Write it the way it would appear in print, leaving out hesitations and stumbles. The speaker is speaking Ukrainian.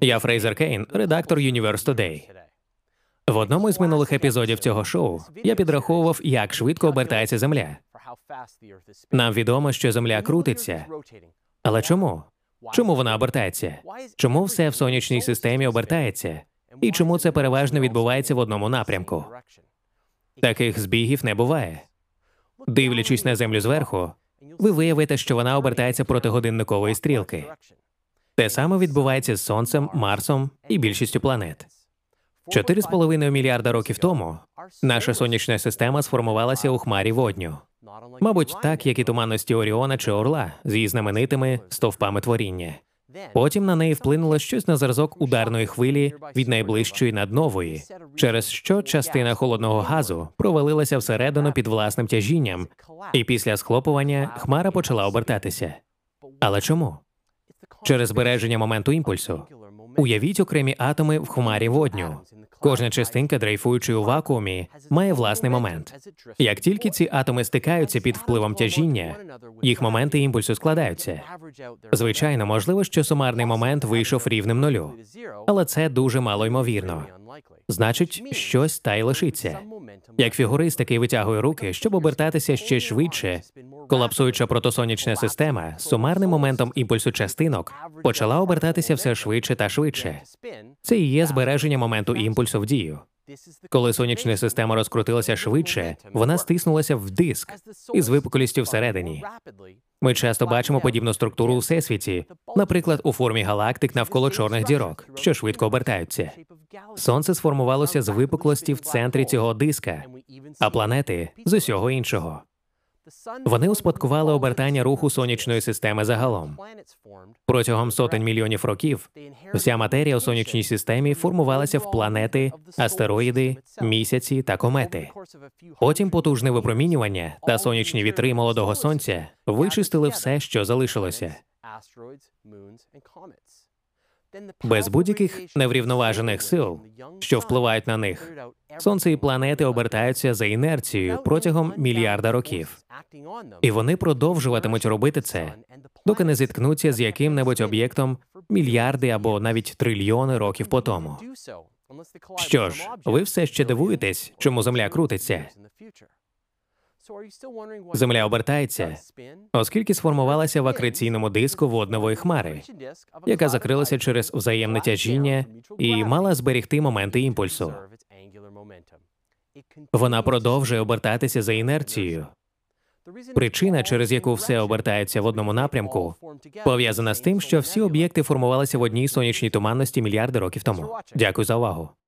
Я Фрейзер Кейн, редактор Universe Today. В одному із минулих епізодів цього шоу я підраховував, як швидко обертається Земля. Нам відомо, що Земля крутиться. Але чому? Чому вона обертається? Чому все в Сонячній системі обертається? І чому це переважно відбувається в одному напрямку? Таких збігів не буває. Дивлячись на Землю зверху, ви виявите, що вона обертається проти годинникової стрілки. Те саме відбувається з Сонцем, Марсом і більшістю планет. 4,5 мільярда років тому наша Сонячна система сформувалася у хмарі водню. Мабуть, так, як і туманності Оріона чи Орла з її знаменитими стовпами творіння. Потім на неї вплинуло щось на зразок ударної хвилі від найближчої наднової, через що частина холодного газу провалилася всередину під власним тяжінням, і після схлопування хмара почала обертатися. Але чому? Через збереження моменту імпульсу. Уявіть окремі атоми в хмарі водню. Кожна частинка, дрейфуючи у вакуумі, має власний момент. Як тільки ці атоми стикаються під впливом тяжіння, їх моменти імпульсу складаються. Звичайно, можливо, що сумарний момент вийшов рівним нулю. Але це дуже малоймовірно. Значить, щось та й лишиться. Як фігурист, який витягує руки, щоб обертатися ще швидше, колапсуюча протосонячна система з сумарним моментом імпульсу частинок почала обертатися все швидше та швидше. Це і є збереження моменту імпульсу в дію. Коли сонячна система розкрутилася швидше, вона стиснулася в диск із випуклістю всередині. Ми часто бачимо подібну структуру у Всесвіті, наприклад, у формі галактик навколо чорних дірок, що швидко обертаються. Сонце сформувалося з випуклості в центрі цього диска, а планети – з усього іншого. Вони успадкували обертання руху сонячної системи загалом. Протягом сотень мільйонів років вся матерія у сонячній системі формувалася в планети, астероїди, місяці та комети. Потім потужне випромінювання та сонячні вітри молодого сонця вичистили все, що залишилося. Без будь-яких неврівноважених сил, що впливають на них, Сонце і планети обертаються за інерцією протягом мільярда років. І вони продовжуватимуть робити це, доки не зіткнуться з яким-небудь об'єктом мільярди або навіть трильйони років по тому. Що ж, ви все ще дивуєтесь, чому Земля крутиться? Земля обертається, оскільки сформувалася в акреційному диску воднової хмари, яка закрилася через взаємне тяжіння і мала зберігти моменти імпульсу. Вона продовжує обертатися за інерцією. Причина, через яку все обертається в одному напрямку, пов'язана з тим, що всі об'єкти формувалися в одній сонячній туманності мільярди років тому. Дякую за увагу.